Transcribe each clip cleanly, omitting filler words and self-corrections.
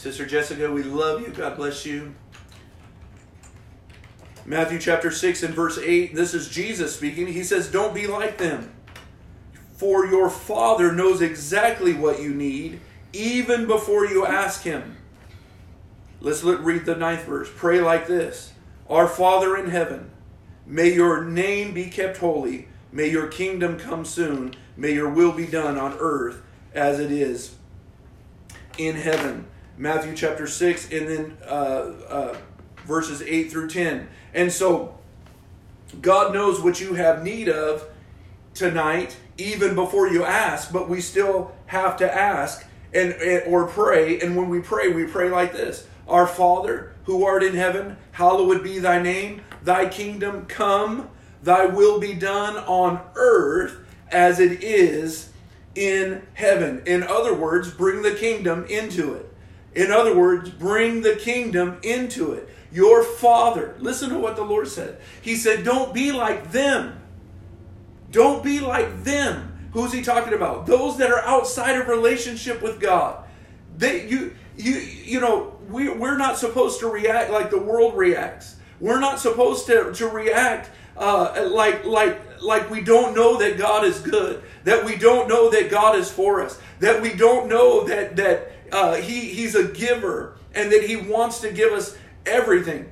Sister Jessica, we love you. God bless you. Matthew chapter 6 and verse 8, this is Jesus speaking. He says, don't be like them, for your Father knows exactly what you need, even before you ask Him. Let's read the 9th verse. Pray like this. Our Father in heaven, may your name be kept holy. May your kingdom come soon. May your will be done on earth as it is in heaven. Matthew chapter 6 and then verses 8 through 10. And so God knows what you have need of tonight, even before you ask, but we still have to ask or pray. And when we pray like this. Our Father, who art in heaven, hallowed be thy name. Thy kingdom come, thy will be done on earth as it is in heaven. In other words, bring the kingdom into it. In other words, bring the kingdom into it. Your Father, listen to what the Lord said. He said, don't be like them. Don't be like them. Who's he talking about? Those that are outside of relationship with God. We're not supposed to react like the world reacts. We're not supposed to react like we don't know that God is good, that we don't know that God is for us, that we don't know that He's a giver and that He wants to give us everything.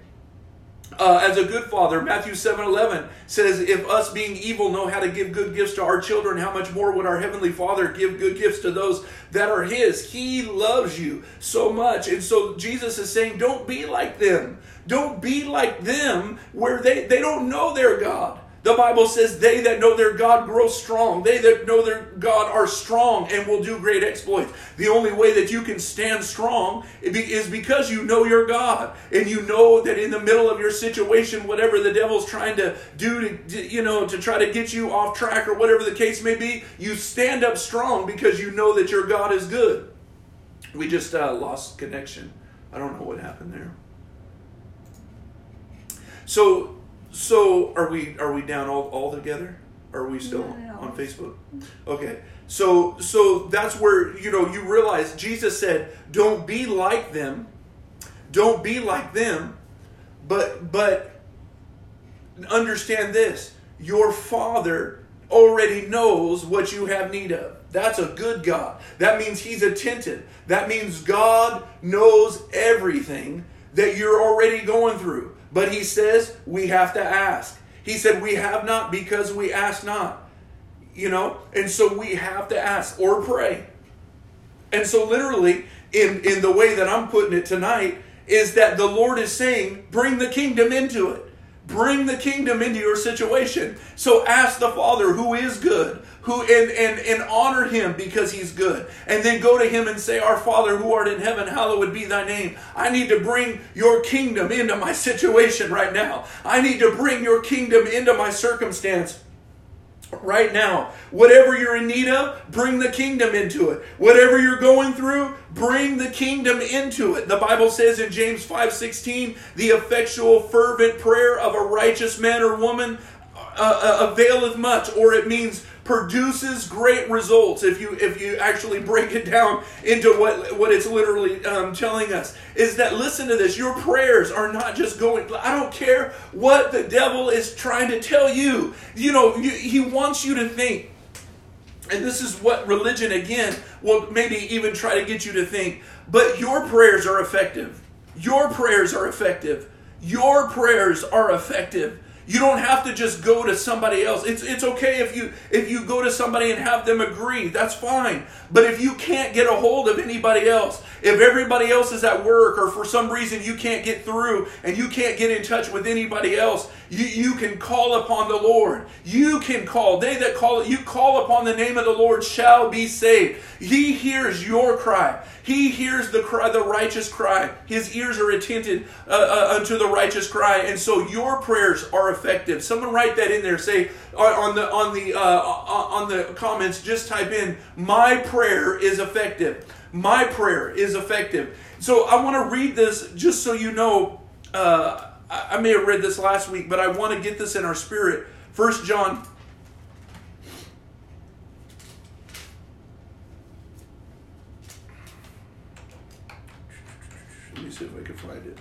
As a good father, Matthew 7:11 says, if us being evil know how to give good gifts to our children, how much more would our Heavenly Father give good gifts to those that are His? He loves you so much. And so Jesus is saying, don't be like them. Don't be like them where they don't know their God. The Bible says they that know their God grow strong. They that know their God are strong and will do great exploits. The only way that you can stand strong is because you know your God. And you know that in the middle of your situation, whatever the devil's trying to do to try to get you off track or whatever the case may be, you stand up strong because you know that your God is good. We just lost connection. I don't know what happened there. So are we down all together? Or are we still on Facebook? Okay. So that's where you realize Jesus said, don't be like them. Don't be like them. But understand this. Your Father already knows what you have need of. That's a good God. That means He's attentive. That means God knows everything that you're already going through. But He says we have to ask. He said we have not because we ask not. And so we have to ask or pray. And so literally, in the way that I'm putting it tonight, is that the Lord is saying, bring the kingdom into it. Bring the kingdom into your situation. So ask the Father who is good, and honor Him because He's good. And then go to Him and say, our Father who art in heaven, hallowed be thy name. I need to bring your kingdom into my situation right now. I need to bring your kingdom into my circumstance right now. Whatever you're in need of, bring the kingdom into it. Whatever you're going through, bring the kingdom into it. The Bible says in James 5:16, the effectual fervent prayer of a righteous man or woman availeth much, or it means produces great results. If you actually break it down into what it's literally telling us, is that, listen to this, your prayers are not just going, I don't care what the devil is trying to tell you. He wants you to think, and this is what religion again will maybe even try to get you to think, but your prayers are effective. Your prayers are effective. Your prayers are effective. You don't have to just go to somebody else. It's okay if you go to somebody and have them agree. That's fine. But if you can't get a hold of anybody else, if everybody else is at work or for some reason you can't get through and you can't get in touch with anybody else, you can call upon the Lord. You can call. They that call, you call upon the name of the Lord shall be saved. He hears your cry. He hears the cry, the righteous cry. His ears are attentive unto the righteous cry. And so your prayers are effective. Someone write that in there. Say on the comments, just type in, my prayer is effective. My prayer is effective. So I want to read this just so you know. I may have read this last week, but I want to get this in our spirit. 1 John. Let me see if I can find it.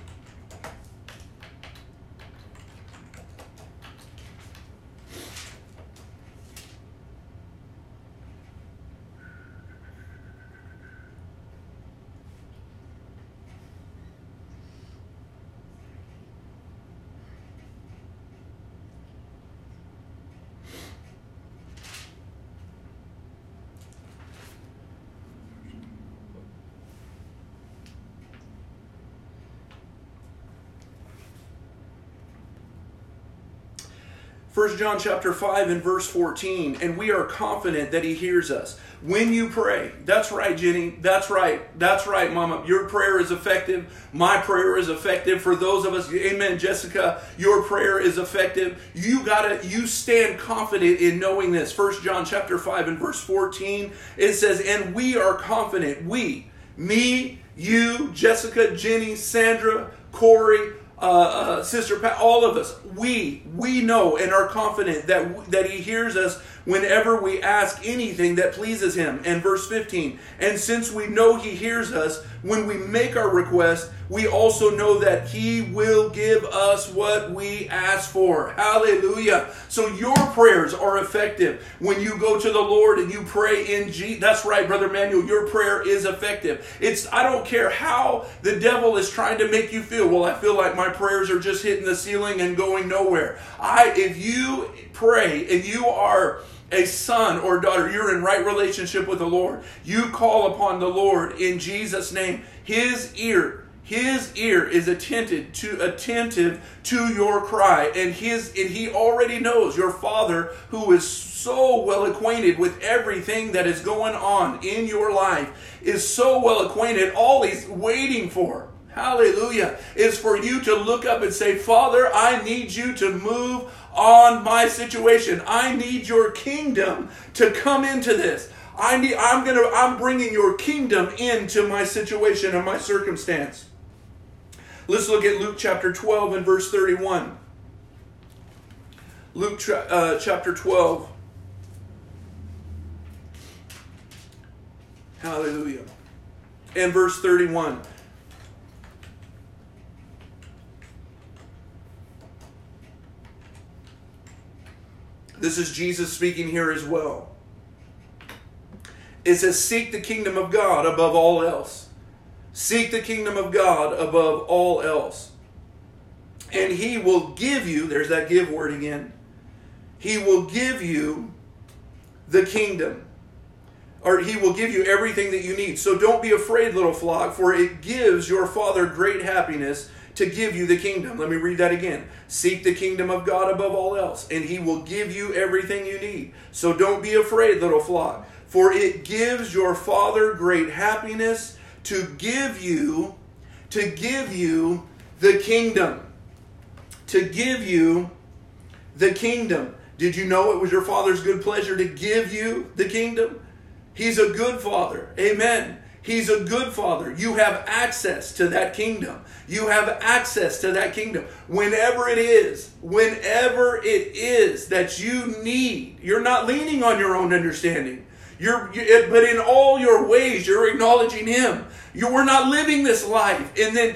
First John chapter 5 and verse 14, and we are confident that he hears us. When you pray, that's right, Jenny, that's right, Mama, your prayer is effective, my prayer is effective, for those of us, amen, Jessica, your prayer is effective. You stand confident in knowing this. First John chapter 5 and verse 14, it says, and we are confident, we, me, you, Jessica, Jenny, Sandra, Corey, Sister Pat, all of us, we know and are confident that he hears us whenever we ask anything that pleases him. And verse 15, and since we know he hears us when we make our request, we also know that he will give us what we ask for. Hallelujah. So your prayers are effective. When you go to the Lord and you pray in Jesus, that's right, Brother Manuel, your prayer is effective. I don't care how the devil is trying to make you feel. Well, I feel like my prayers are just hitting the ceiling and going nowhere. If you pray and you are a son or daughter, you're in right relationship with the Lord. You call upon the Lord in Jesus' name. His ear is attentive to your cry, and he already knows, your Father, who is so well acquainted with everything that is going on in your life, is so well acquainted. All he's waiting for, hallelujah, is for you to look up and say, Father, I need you to move on my situation. I need your kingdom to come into this. I'm bringing your kingdom into my situation and my circumstance. Let's look at Luke chapter 12 and verse 31. Luke chapter 12. Hallelujah. And verse 31. This is Jesus speaking here as well. It says, seek the kingdom of God above all else. Seek the kingdom of God above all else. And he will give you, there's that give word again. He will give you the kingdom. Or he will give you everything that you need. So don't be afraid, little flock, for it gives your Father great happiness to give you the kingdom. Let me read that again. Seek the kingdom of God above all else, and he will give you everything you need. So don't be afraid, little flock. For it gives your Father great happiness to give you the kingdom. To give you the kingdom. Did you know it was your Father's good pleasure to give you the kingdom? He's a good Father. Amen. He's a good Father. You have access to that kingdom. You have access to that kingdom. Whenever it is that you need, you're not leaning on your own understanding. But in all your ways, you're acknowledging him. We're not living this life and then,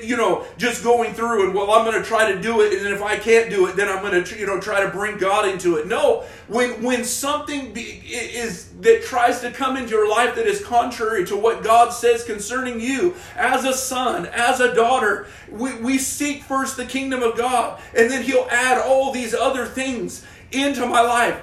just going through and, well, I'm going to try to do it. And then if I can't do it, then I'm going to, try to bring God into it. No, when something that tries to come into your life that is contrary to what God says concerning you as a son, as a daughter, we seek first the kingdom of God. And then he'll add all these other things into my life.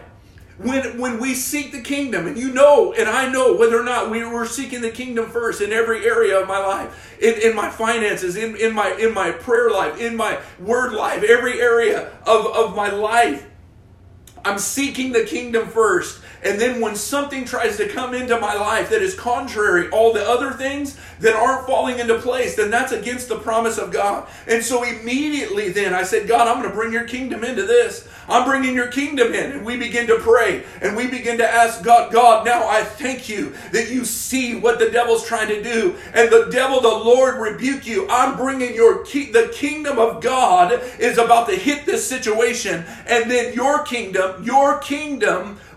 When we seek the kingdom, and you know and I know whether or not we were seeking the kingdom first in every area of my life, in my finances, in my prayer life, in my word life, every area of my life, I'm seeking the kingdom first. And then when something tries to come into my life that is contrary, all the other things that aren't falling into place, then that's against the promise of God. And so immediately then I said, God, I'm going to bring your kingdom into this. I'm bringing your kingdom in. And we begin to pray and we begin to ask God, now I thank you that you see what the devil's trying to do. And the devil, the Lord rebuke you. I'm bringing the kingdom of God is about to hit this situation. And then your kingdom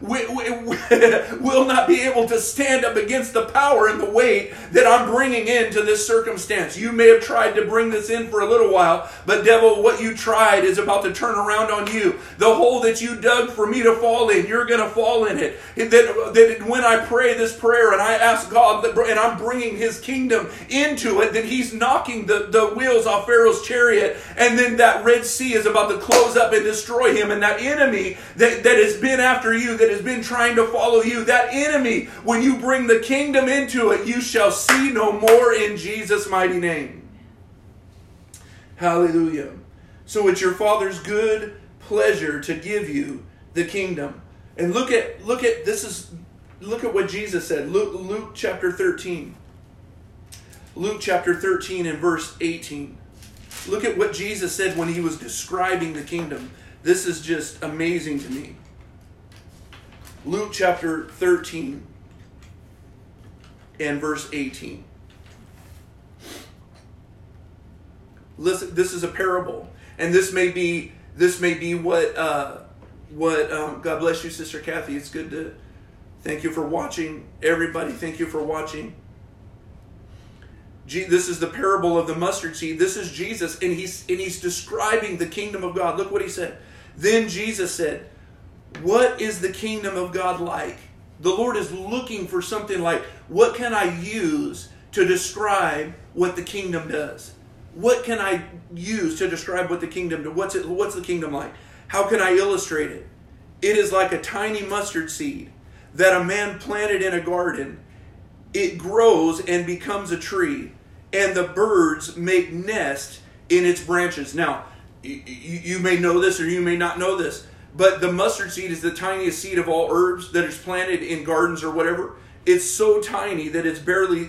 will not be able to stand up against the power and the weight that I'm bringing into this circumstance. You may have tried to bring this in for a little while, but devil, what you tried is about to turn around on you. The hole that you dug for me to fall in, you're going to fall in it. That when I pray this prayer and I ask God, and I'm bringing his kingdom into it, then he's knocking the wheels off Pharaoh's chariot, and then that Red Sea is about to close up and destroy him. And that enemy that has been after you, that has been trying to follow you, that enemy, when you bring the kingdom into it, you shall see no more in Jesus' mighty name. Hallelujah. So it's your Father's good pleasure to give you the kingdom. And look at what Jesus said. Luke chapter 13. Luke chapter 13 and verse 18. Look at what Jesus said when he was describing the kingdom. This is just amazing to me. Luke chapter 13 and verse 18. Listen, this is a parable, and this may be what God bless you, Sister Kathy. It's good to thank you for watching, everybody. Thank you for watching. This is the parable of the mustard seed. This is Jesus, and he's describing the kingdom of God. Look what he said. Then Jesus said, "What is the kingdom of God like?" The Lord is looking for something like, what can I use to describe what the kingdom does? What can I use to describe what the kingdom does? What's the kingdom like? How can I illustrate it? It is like a tiny mustard seed that a man planted in a garden. It grows and becomes a tree, and the birds make nests in its branches. Now, you may know this or you may not know this, but the mustard seed is the tiniest seed of all herbs that is planted in gardens or whatever. It's so tiny that it's barely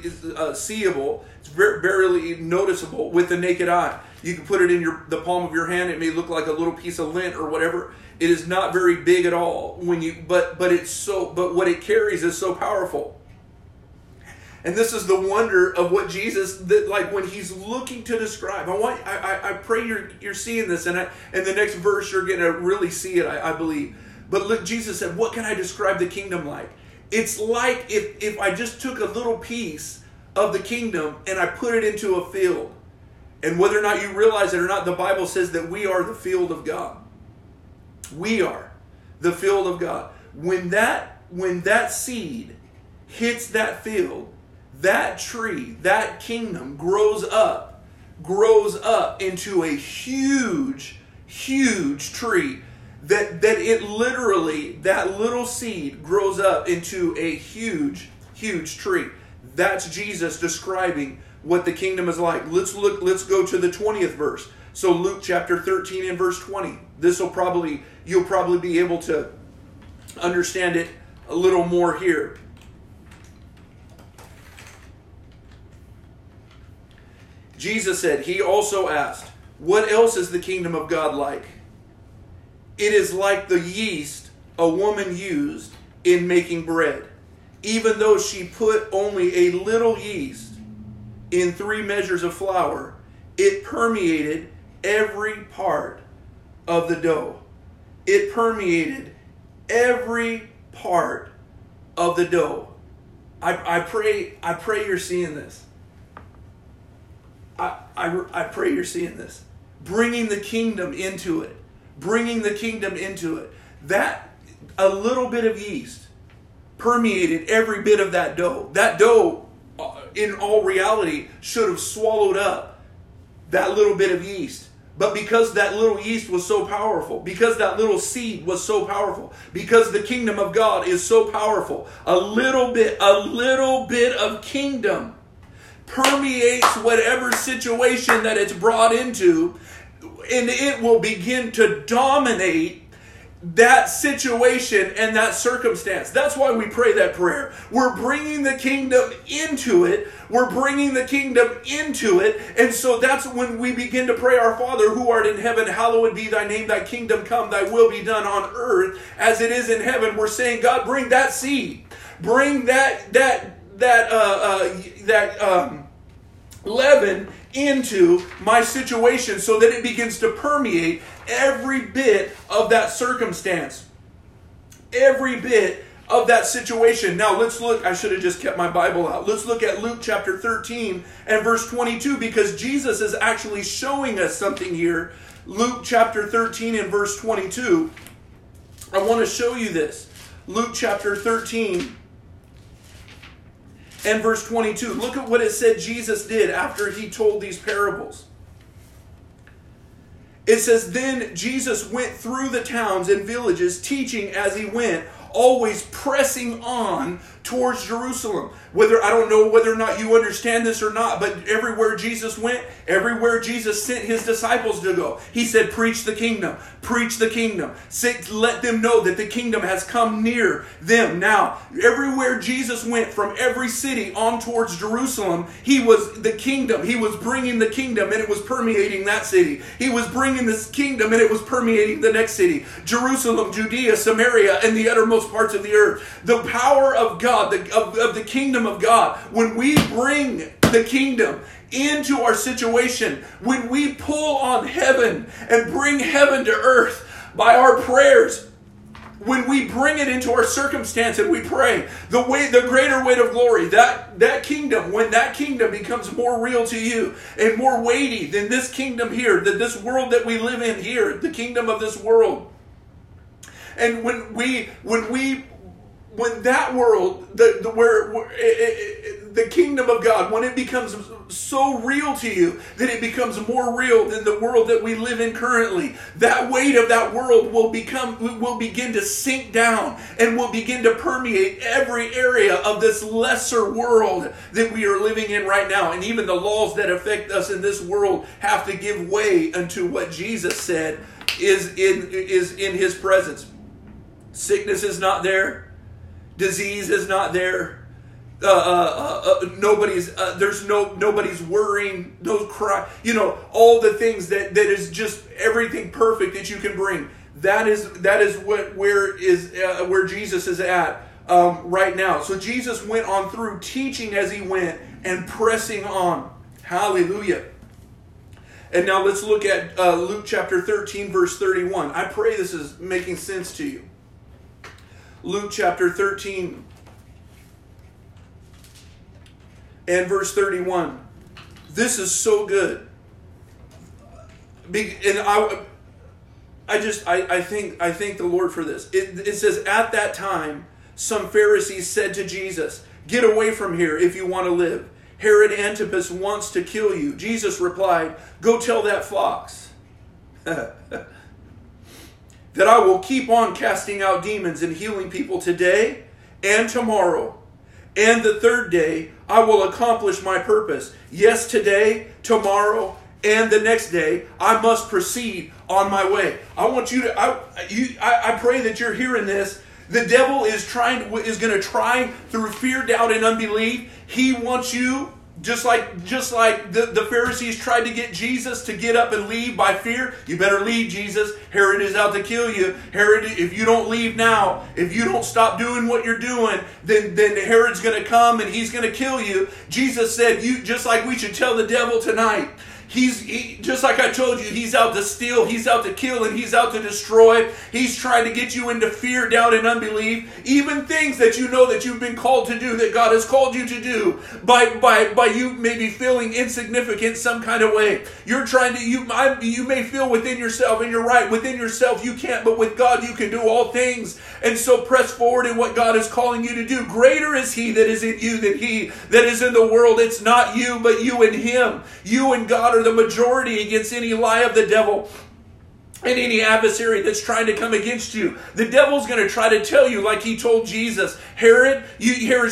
seeable. It's barely noticeable with the naked eye. You can put it in the palm of your hand. It may look like a little piece of lint or whatever. It is not very big at all. But what it carries is so powerful. And this is the wonder of what Jesus, when he's looking to describe. I pray you're seeing this, and the next verse you're going to really see it, I believe. But look, Jesus said, what can I describe the kingdom like? It's like if I just took a little piece of the kingdom and I put it into a field. And whether or not you realize it or not, the Bible says that we are the field of God. We are the field of God. When that seed hits that field, that tree, that kingdom grows up into a huge, huge tree that it literally, that little seed grows up into a huge, huge tree. That's Jesus describing what the kingdom is like. Let's go to the 20th verse. So Luke chapter 13 and verse 20. This will probably, you'll probably be able to understand it a little more here. Jesus said, he also asked, what else is the kingdom of God like? It is like the yeast a woman used in making bread. Even though she put only a little yeast in 3 measures of flour, it permeated every part of the dough. It permeated every part of the dough. I pray you're seeing this. I pray you're seeing this. Bringing the kingdom into it. Bringing the kingdom into it. That a little bit of yeast permeated every bit of that dough. That dough, in all reality, should have swallowed up that little bit of yeast. But because that little yeast was so powerful, because that little seed was so powerful, because the kingdom of God is so powerful, a little bit of kingdom permeates whatever situation that it's brought into, and it will begin to dominate that situation and that circumstance. That's why we pray that prayer. We're bringing the kingdom into it. We're bringing the kingdom into it. And so that's when we begin to pray, our Father who art in heaven, hallowed be thy name, thy kingdom come, thy will be done on earth as it is in heaven. We're saying, God, bring that seed. Bring that leaven into my situation so that it begins to permeate every bit of that circumstance. every bit of that situation. Now let's look, I should have just kept my Bible out. Let's look at Luke chapter 13 and verse 22, because Jesus is actually showing us something here. Luke chapter 13 and verse 22. I want to show you this. Luke chapter 13 and verse 22. Look at what it said Jesus did after he told these parables. It says, "Then Jesus went through the towns and villages, teaching as he went, always pressing on towards Jerusalem." Whether, I don't know whether or not you understand this or not, but everywhere Jesus went, everywhere Jesus sent his disciples to go, he said, "Preach the kingdom, preach the kingdom. Let them know that the kingdom has come near them." Now, everywhere Jesus went, from every city on towards Jerusalem, he was the kingdom. He was bringing the kingdom, and it was permeating that city. He was bringing this kingdom, and it was permeating the next city. Jerusalem, Judea, Samaria, and the uttermost parts of the earth. The power of God, of the kingdom of God. When we bring the kingdom into our situation, when we pull on heaven and bring heaven to earth by our prayers, when we bring it into our circumstance and we pray, the greater weight of glory, that kingdom, when that kingdom becomes more real to you and more weighty than this kingdom here, than this world that we live in here, the kingdom of this world. And when that world, the kingdom of God, when it becomes so real to you that it becomes more real than the world that we live in currently, that weight of that world will begin to sink down and will begin to permeate every area of this lesser world that we are living in right now. And even the laws that affect us in this world have to give way unto what Jesus said is in his presence. Sickness is not there. Disease is not there. Nobody's worrying. No cry. You know, all the things that is just everything perfect that you can bring. That is where Jesus is at right now. So Jesus went on through teaching as he went and pressing on. Hallelujah. And now let's look at Luke chapter 13, verse 31. I pray this is making sense to you. Luke chapter 13 and verse 31. This is so good. And I thank the Lord for this. It says, "At that time, some Pharisees said to Jesus, 'Get away from here if you want to live. Herod Antipas wants to kill you.' Jesus replied, 'Go tell that fox that I will keep on casting out demons and healing people today and tomorrow. And the third day, I will accomplish my purpose. Yes, today, tomorrow, and the next day, I must proceed on my way.'" I want you to, I pray that you're hearing this. The devil is going to try through fear, doubt, and unbelief. He wants you, just like the Pharisees tried to get Jesus to get up and leave by fear. "You better leave, Jesus. Herod is out to kill you. Herod, if you don't leave now, if you don't stop doing what you're doing, then Herod's going to come and he's going to kill you." Jesus said, "You just like we should tell the devil tonight. He just like I told you, he's out to steal, he's out to kill, and he's out to destroy. He's trying to get you into fear, doubt, and unbelief. Even things that you know that you've been called to do, that God has called you to do, by you maybe feeling insignificant some kind of way. You're trying to, you may feel within yourself, and you're right, within yourself you can't, but with God you can do all things. And so press forward in what God is calling you to do. Greater is he that is in you than he that is in the world. It's not you, but you and him. You and God are the majority against any lie of the devil and any adversary that's trying to come against you." The devil's going to try to tell you, like he told Jesus, Herod's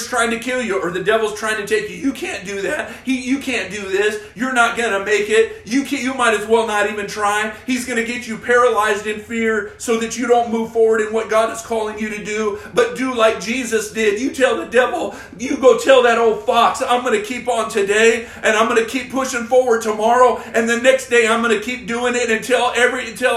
trying to kill you, or the devil's trying to take you. "You can't do that. You can't do this. You're not going to make it. You might as well not even try." He's going to get you paralyzed in fear so that you don't move forward in what God is calling you to do. But do like Jesus did. You tell the devil, "You go tell that old fox, I'm going to keep on today, and I'm going to keep pushing forward tomorrow, and the next day I'm going to keep doing it until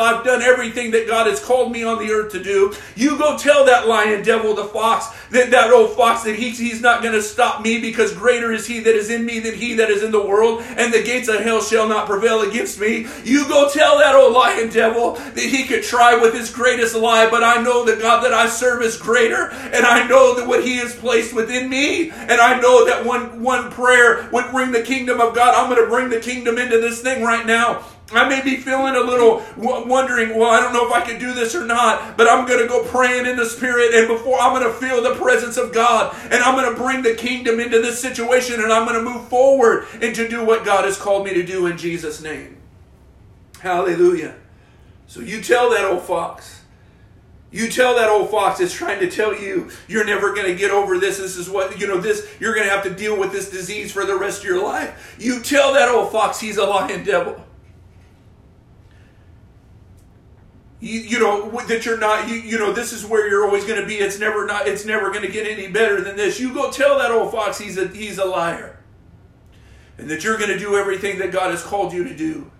I've done everything that God has called me on the earth to do. You go tell that lion, devil, the fox, that old fox, that he's not going to stop me, because greater is he that is in me than he that is in the world, and the gates of hell shall not prevail against me. You go tell that old lion, devil, that he could try with his greatest lie, but I know the God that I serve is greater, and I know that what he has placed within me, and I know that one prayer would bring the kingdom of God. I'm going to bring the kingdom into this thing right now. I may be feeling a little wondering, well, I don't know if I can do this or not, but I'm going to go praying in the Spirit, and before I'm going to feel the presence of God, and I'm going to bring the kingdom into this situation, and I'm going to move forward and to do what God has called me to do in Jesus' name. Hallelujah. So you tell that old fox. You tell that old fox that's trying to tell you you're never going to get over this. This is what, you know, this, you're going to have to deal with this disease for the rest of your life. You tell that old fox he's a lying devil. You know, that you're not, you know, this is where you're always going to be. It's never going to get any better than this. You go tell that old fox he's a liar. And that you're going to do everything that God has called you to do.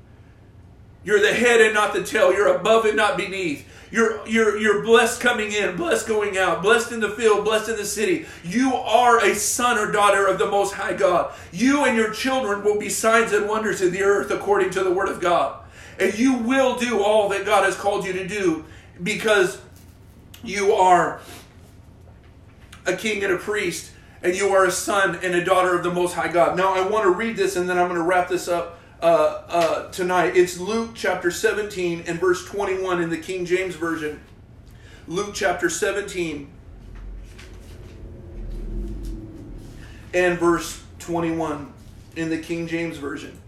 You're the head and not the tail. You're above and not beneath. You're blessed coming in, blessed going out, blessed in the field, blessed in the city. You are a son or daughter of the Most High God. You and your children will be signs and wonders in the earth according to the Word of God. And you will do all that God has called you to do, because you are a king and a priest, and you are a son and a daughter of the Most High God. Now I want to read this, and then I'm going to wrap this up tonight. It's Luke chapter 17 and verse 21 in the King James Version. Luke chapter 17 and verse 21 in the King James Version.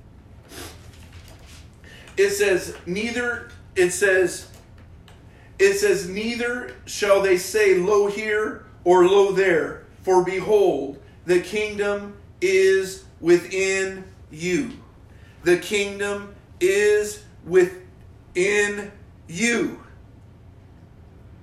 It says, neither shall they say, lo here or lo there, for behold, the kingdom is within you. The kingdom is within you.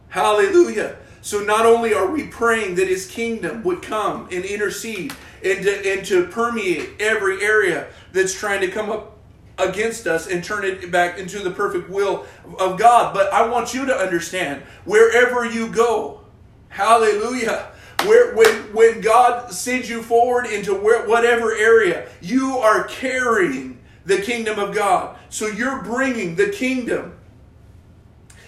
Hallelujah. So not only are we praying that his kingdom would come and intercede and to permeate every area that's trying to come up against us and turn it back into the perfect will of God, but I want you to understand, wherever you go, hallelujah, when God sends you forward into whatever area, you are carrying the kingdom of God. So you're bringing the kingdom.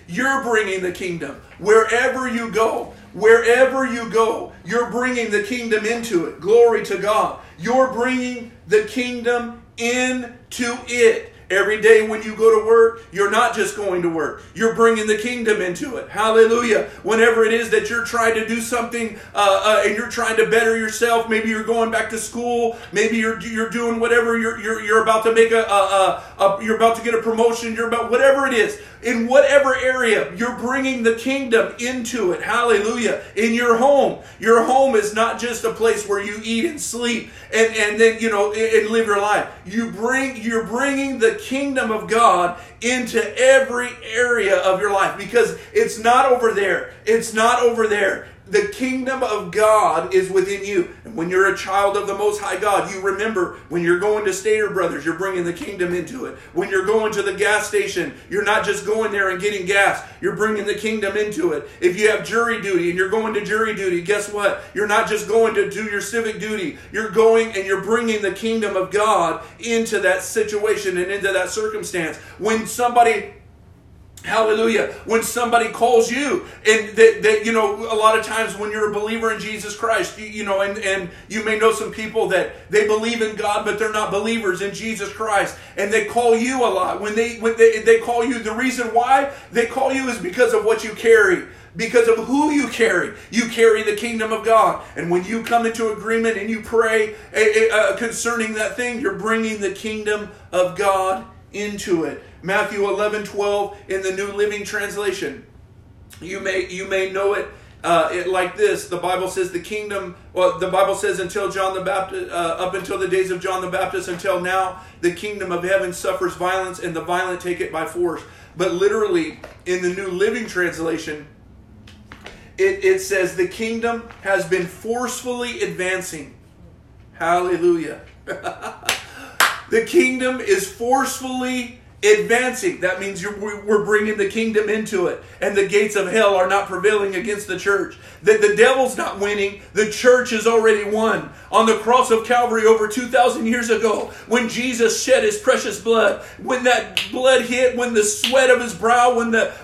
You're bringing the kingdom. Wherever you go, you're bringing the kingdom into it. Glory to God. You're bringing the kingdom into it. Every day when you go to work, you're not just going to work. You're bringing the kingdom into it. Hallelujah. Whenever it is that you're trying to do something and you're trying to better yourself, maybe you're going back to school, maybe you're doing whatever, you're about to make you're about to get a promotion, you're about whatever it is. In whatever area, you're bringing the kingdom into it. Hallelujah. In your home. Your home is not just a place where you eat and sleep and then, you know, and live your life. You're bringing the kingdom of God into every area of your life, because it's not over there. It's not over there. The kingdom of God is within you. And when you're a child of the Most High God, you remember when you're going to Stater Brothers, you're bringing the kingdom into it. When you're going to the gas station, you're not just going there and getting gas. You're bringing the kingdom into it. If you have jury duty and you're going to jury duty, guess what? You're not just going to do your civic duty. You're going and you're bringing the kingdom of God into that situation and into that circumstance. When somebody calls you, and that, you know, a lot of times when you're a believer in Jesus Christ, you know, and you may know some people that they believe in God, but they're not believers in Jesus Christ, and they call you a lot. When they call you, the reason why they call you is because of what you carry. Because of who you carry the kingdom of God. And when you come into agreement and you pray concerning that thing, you're bringing the kingdom of God into it. Matthew 11:12 in the New Living Translation. You may know it like this. The Bible says the kingdom. Well, the Bible says until John the Baptist, up until the days of John the Baptist, until now, the kingdom of heaven suffers violence, and the violent take it by force. But literally, in the New Living Translation, it says the kingdom has been forcefully advancing. Hallelujah. The kingdom is forcefully advancing. That means we're bringing the kingdom into it. And the gates of hell are not prevailing against the church. That the devil's not winning. The church has already won. On the cross of Calvary over 2,000 years ago, when Jesus shed his precious blood, when that blood hit, when the sweat of his brow, when the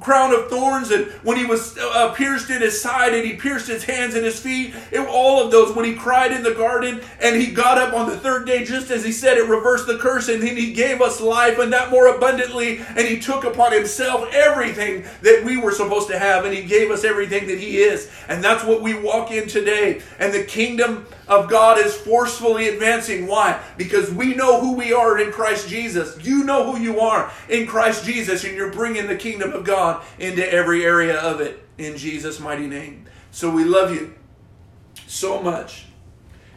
crown of thorns, and when he was pierced in his side, and he pierced his hands and his feet, and all of those, when he cried in the garden, and he got up on the third day, just as he said, it reversed the curse, and then he gave us life, and that more abundantly, and he took upon himself everything that we were supposed to have, and he gave us everything that he is. And that's what we walk in today, and the kingdom of God is forcefully advancing. Why? Because we know who we are in Christ Jesus. You know who you are in Christ Jesus, and you're bringing the kingdom of God into every area of it in Jesus' mighty name. So we love you so much,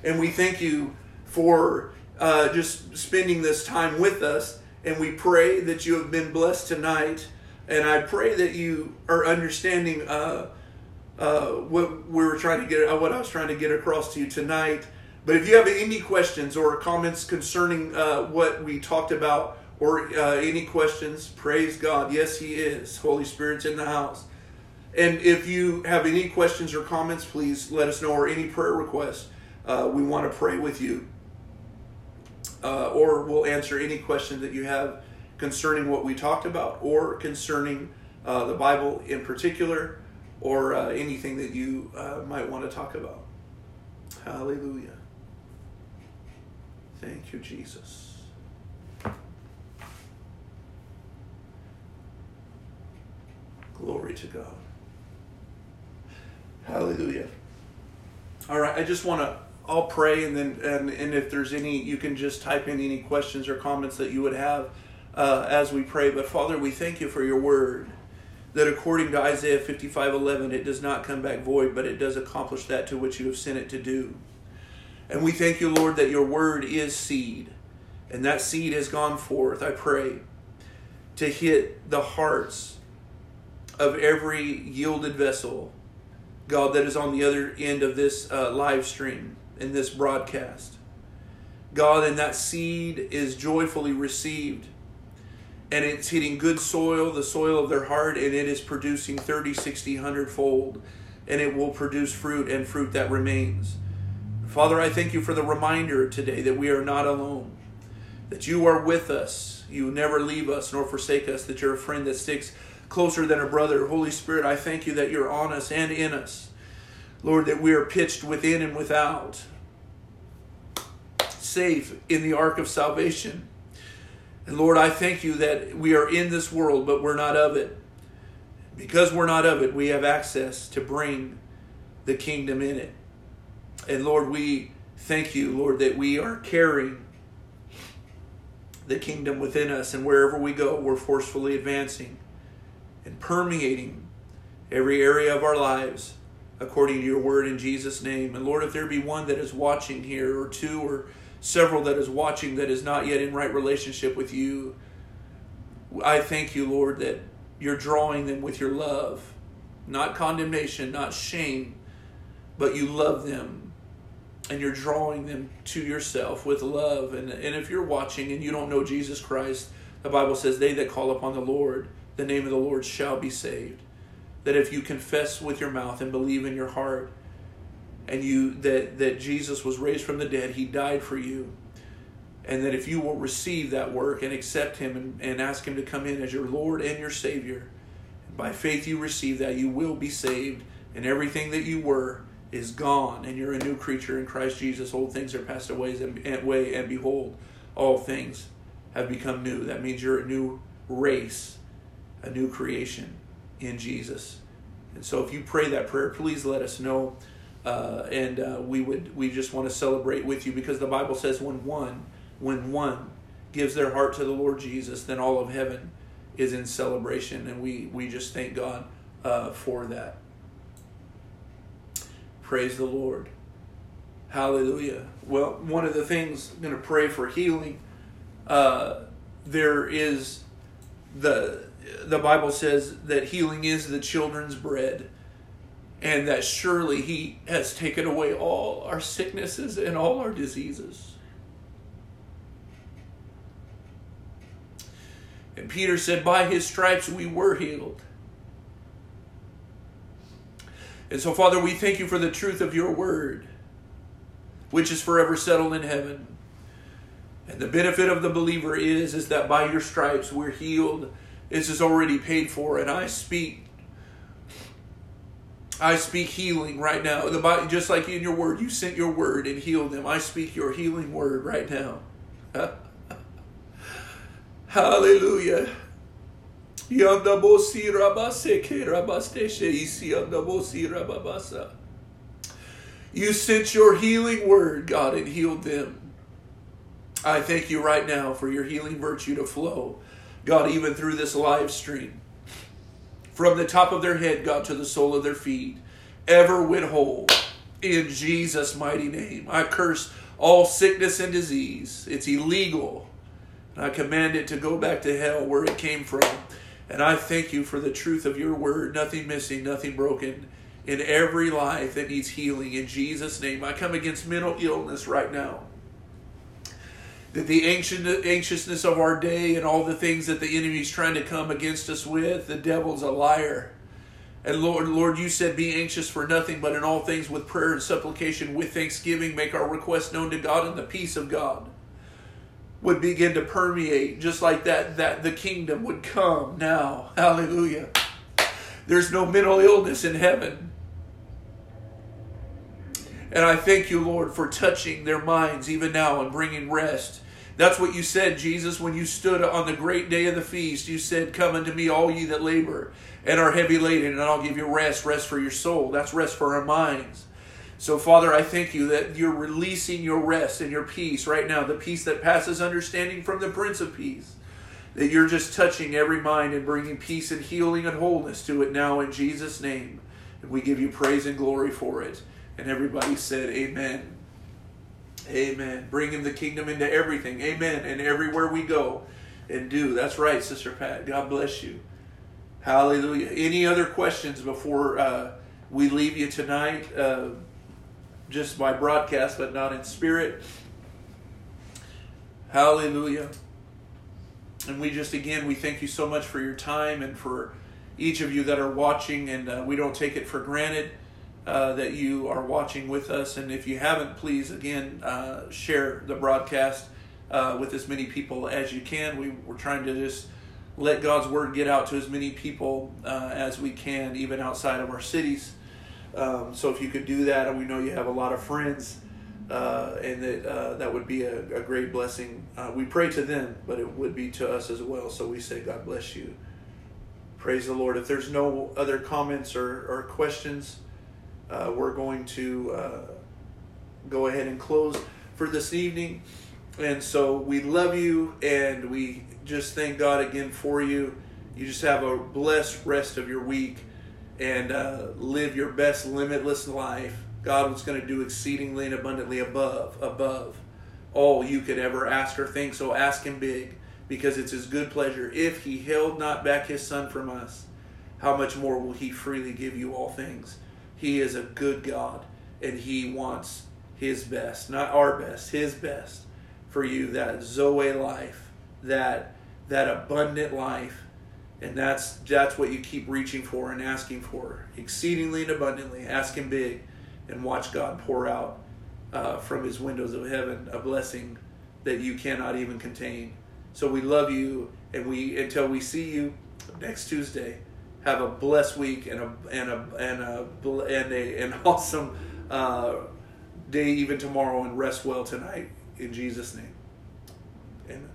and we thank you for just spending this time with us, and we pray that you have been blessed tonight, and I pray that you are understanding what I was trying to get across to you tonight. But if you have any questions or comments concerning what we talked about, or any questions, praise God. Yes, He is. Holy Spirit's in the house. And if you have any questions or comments, please let us know, or any prayer requests. We want to pray with you, or we'll answer any question that you have concerning what we talked about, or concerning the Bible in particular, or anything that you might want to talk about. Hallelujah. Thank you, Jesus. Glory to God. Hallelujah. All right, I just want to, I'll pray, and then and if there's any, you can just type in any questions or comments that you would have as we pray. But Father, we thank you for your word, that according to Isaiah 55:11, it does not come back void, but it does accomplish that to which you have sent it to do. And we thank you, Lord, that your word is seed, and that seed has gone forth, I pray, to hit the hearts of every yielded vessel, God, that is on the other end of this live stream, in this broadcast. God, and that seed is joyfully received, and it's hitting good soil, the soil of their heart, and it is producing 30, 60, 100 fold. And it will produce fruit, and fruit that remains. Father, I thank you for the reminder today that we are not alone, that you are with us. You never leave us nor forsake us, that you're a friend that sticks closer than a brother. Holy Spirit, I thank you that you're on us and in us. Lord, that we are pitched within and without, safe in the ark of salvation. And Lord, I thank you that we are in this world, but we're not of it. Because we're not of it, we have access to bring the kingdom in it. And Lord, we thank you, Lord, that we are carrying the kingdom within us. And wherever we go, we're forcefully advancing and permeating every area of our lives according to your word in Jesus' name. And Lord, if there be one that is watching here, or two, or several that is watching, that is not yet in right relationship with you, I thank you, Lord, that you're drawing them with your love, not condemnation, not shame, but you love them, and you're drawing them to yourself with love. And if you're watching and you don't know Jesus Christ, the Bible says, they that call upon the Lord, the name of the Lord, shall be saved. That if you confess with your mouth and believe in your heart, and that Jesus was raised from the dead, he died for you, and that if you will receive that work and accept him, and ask him to come in as your Lord and your Savior, and by faith you receive that, you will be saved, and everything that you were is gone, and you're a new creature in Christ Jesus. Old things are passed away, and behold, all things have become new. That means you're a new race, a new creation in Jesus. And so if you pray that prayer, please let us know. We just want to celebrate with you, because the Bible says when one gives their heart to the Lord Jesus, then all of heaven is in celebration. And we just thank God for that. Praise the Lord. Hallelujah. Well, one of the things I'm going to pray for healing. There is the Bible says that healing is the children's bread, and that surely he has taken away all our sicknesses and all our diseases. And Peter said, by his stripes we were healed. And so, Father, we thank you for the truth of your word, which is forever settled in heaven. And the benefit of the believer is that by your stripes we're healed. This is already paid for. And I speak healing right now. Just like in your word, you sent your word and healed them. I speak your healing word right now. Hallelujah. You sent your healing word, God, and healed them. I thank you right now for your healing virtue to flow, God, even through this live stream. From the top of their head, God, to the sole of their feet, ever went whole. In Jesus' mighty name, I curse all sickness and disease. It's illegal. And I command it to go back to hell where it came from. And I thank you for the truth of your word. Nothing missing, nothing broken. In every life that needs healing, in Jesus' name, I come against mental illness right now. That the anxiousness of our day and all the things that the enemy's trying to come against us with, the devil's a liar. And Lord, you said, be anxious for nothing, but in all things with prayer and supplication, with thanksgiving, make our requests known to God, and the peace of God would begin to permeate, just like that the kingdom would come now. Hallelujah. There's no mental illness in heaven. And I thank you, Lord, for touching their minds even now and bringing rest. That's what you said, Jesus, when you stood on the great day of the feast. You said, come unto me, all ye that labor and are heavy laden, and I'll give you rest for your soul. That's rest for our minds. So, Father, I thank you that you're releasing your rest and your peace right now, the peace that passes understanding from the Prince of Peace, that you're just touching every mind and bringing peace and healing and wholeness to it now in Jesus' name. And we give you praise and glory for it. And everybody said, amen. Amen. Bring him the kingdom into everything. Amen. And everywhere we go and do. That's right, Sister Pat. God bless you. Hallelujah. Any other questions before we leave you tonight? Just by broadcast, but not in spirit. Hallelujah. And we just, again, we thank you so much for your time and for each of you that are watching. And we don't take it for granted. That you are watching with us. And if you haven't, please, again, share the broadcast with as many people as you can. We're trying to just let God's word get out to as many people as we can, even outside of our cities. So if you could do that, and we know you have a lot of friends, and that would be a great blessing. We pray to them, but it would be to us as well. So we say, God bless you. Praise the Lord. If there's no other comments or questions, we're going to go ahead and close for this evening. And so we love you, and we just thank God again for you. You just have a blessed rest of your week, and live your best limitless life. God was going to do exceedingly and abundantly above all you could ever ask or think. So ask him big, because it's his good pleasure. If he held not back his son from us, how much more will he freely give you all things? He is a good God, and he wants his best, not our best, his best for you, that Zoe life, that abundant life. And that's what you keep reaching for and asking for, exceedingly and abundantly. Ask him big, and watch God pour out from his windows of heaven a blessing that you cannot even contain. So we love you, and until we see you next Tuesday, have a blessed week and an awesome day even tomorrow, and rest well tonight in Jesus' name. Amen.